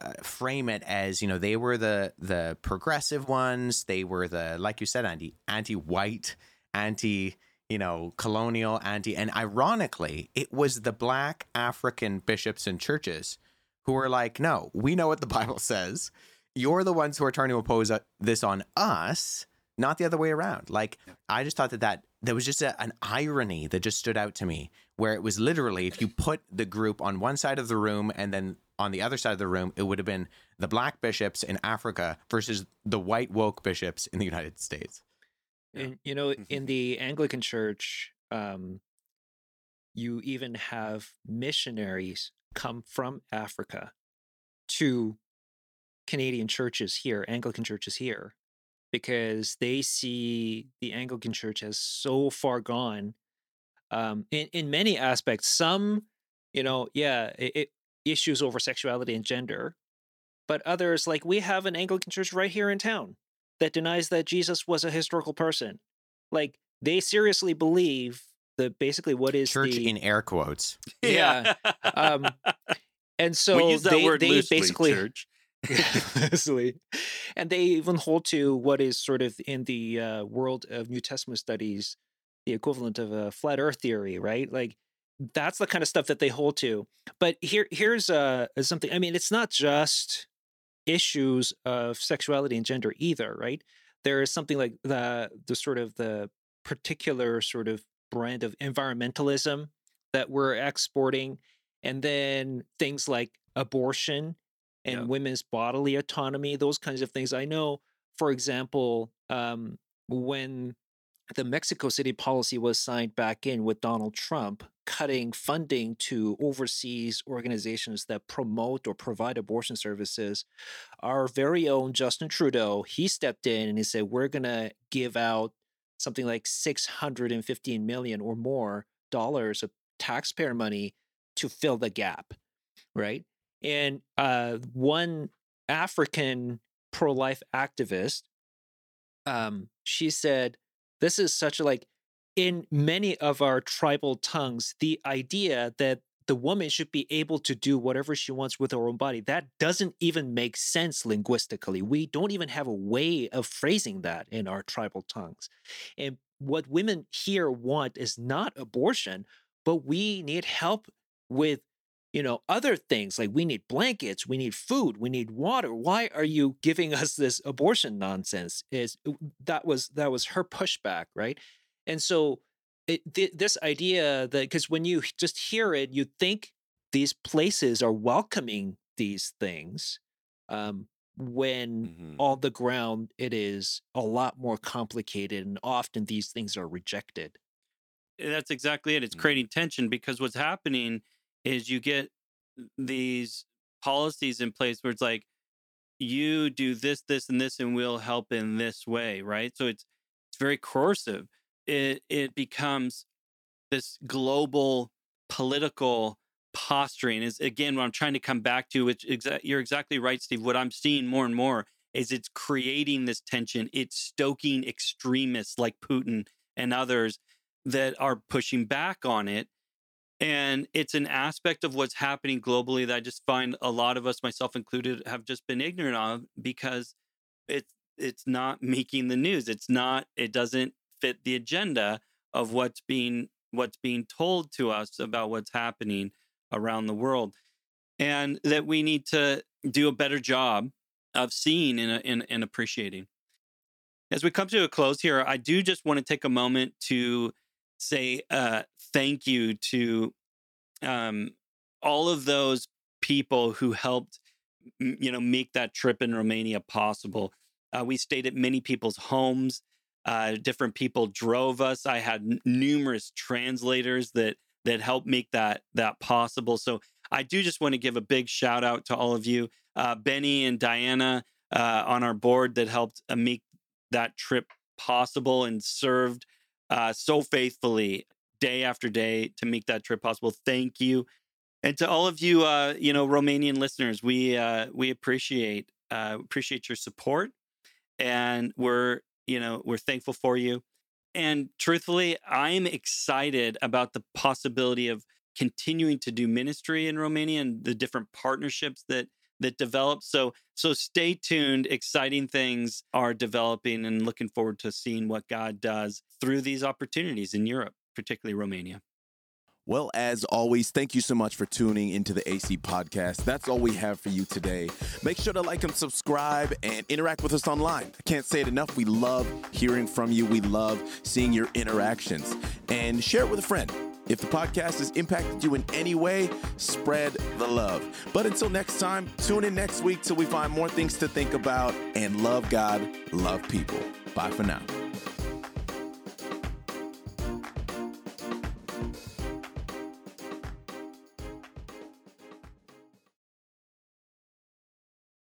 uh, frame it as, you know, they were the the progressive ones. They were the, like you said, Andy, anti-white, anti, you know, colonial, anti. And ironically, it was the black African bishops and churches who are like, no, we know what the Bible says. You're the ones who are trying to impose this on us, not the other way around. Like, I just thought that, that there was just a, an irony that just stood out to me, where it was literally, if you put the group on one side of the room and then on the other side of the room, it would have been the black bishops in Africa versus the white woke bishops in the United States. And, you know, mm-hmm. in the Anglican Church, um, you even have missionaries come from Africa to Canadian churches here, Anglican churches here, because they see the Anglican Church as so far gone um, in, in many aspects. Some, you know, yeah, it, it issues over sexuality and gender, but others, like we have an Anglican church right here in town that denies that Jesus was a historical person. Like, they seriously believe the basically what is church the, in air quotes. Yeah. um, and so we use that they, word they loosely, basically, church. Loosely. And they even hold to what is sort of in the uh, world of New Testament studies, the equivalent of a flat earth theory, right? Like, that's the kind of stuff that they hold to. But here, here's uh, something, I mean, it's not just issues of sexuality and gender either, right? There is something like the the sort of the particular sort of brand of environmentalism that we're exporting, and then things like abortion and yeah. women's bodily autonomy, those kinds of things. I know, for example, um, when the Mexico City policy was signed back in with Donald Trump, cutting funding to overseas organizations that promote or provide abortion services, our very own Justin Trudeau, he stepped in and he said, we're going to give out something like six hundred fifteen million dollars or more dollars of taxpayer money to fill the gap, right? And uh, one African pro-life activist, um, she said, this is such a, like, in many of our tribal tongues, the idea that the woman should be able to do whatever she wants with her own body. That doesn't even make sense linguistically. We don't even have a way of phrasing that in our tribal tongues. And what women here want is not abortion, but we need help with, you know, other things. Like, we need blankets, we need food, we need water. Why are you giving us this abortion nonsense? Is that was that was her pushback, right? And so it, th- this idea that, because when you just hear it, you think these places are welcoming these things, um, when mm-hmm. on the ground it is a lot more complicated, and often these things are rejected. That's exactly it. It's mm-hmm. creating tension, because what's happening is you get these policies in place where it's like, you do this, this, and this, and we'll help in this way, right? So it's it's very coercive. It it becomes this global political posturing. Is again what I'm trying to come back to. Which exa- you're exactly right, Steve. What I'm seeing more and more is it's creating this tension. It's stoking extremists like Putin and others that are pushing back on it. And it's an aspect of what's happening globally that I just find a lot of us, myself included, have just been ignorant of, because it's it's not making the news. It's not. It doesn't fit the agenda of what's being what's being told to us about what's happening around the world, and that we need to do a better job of seeing and, and, and appreciating. As we come to a close here, I do just want to take a moment to say uh, thank you to um, all of those people who helped, you know, make that trip in Romania possible. Uh, we stayed at many people's homes. Uh, different people drove us. I had n- numerous translators that that helped make that that possible. So I do just want to give a big shout out to all of you, uh, Benny and Diana uh, on our board that helped uh, make that trip possible and served uh, so faithfully day after day to make that trip possible. Thank you, and to all of you, uh, you know, Romanian listeners, we uh, we appreciate uh, appreciate your support, and we're. You know, we're thankful for you. And truthfully, I'm excited about the possibility of continuing to do ministry in Romania and the different partnerships that that develop. So so stay tuned. Exciting things are developing, and looking forward to seeing what God does through these opportunities in Europe, particularly Romania. Well, as always, thank you so much for tuning into the A C Podcast. That's all we have for you today. Make sure to like and subscribe and interact with us online. I can't say it enough. We love hearing from you. We love seeing your interactions. And share it with a friend. If the podcast has impacted you in any way, spread the love. But until next time, tune in next week till we find more things to think about, and love God, love people. Bye for now.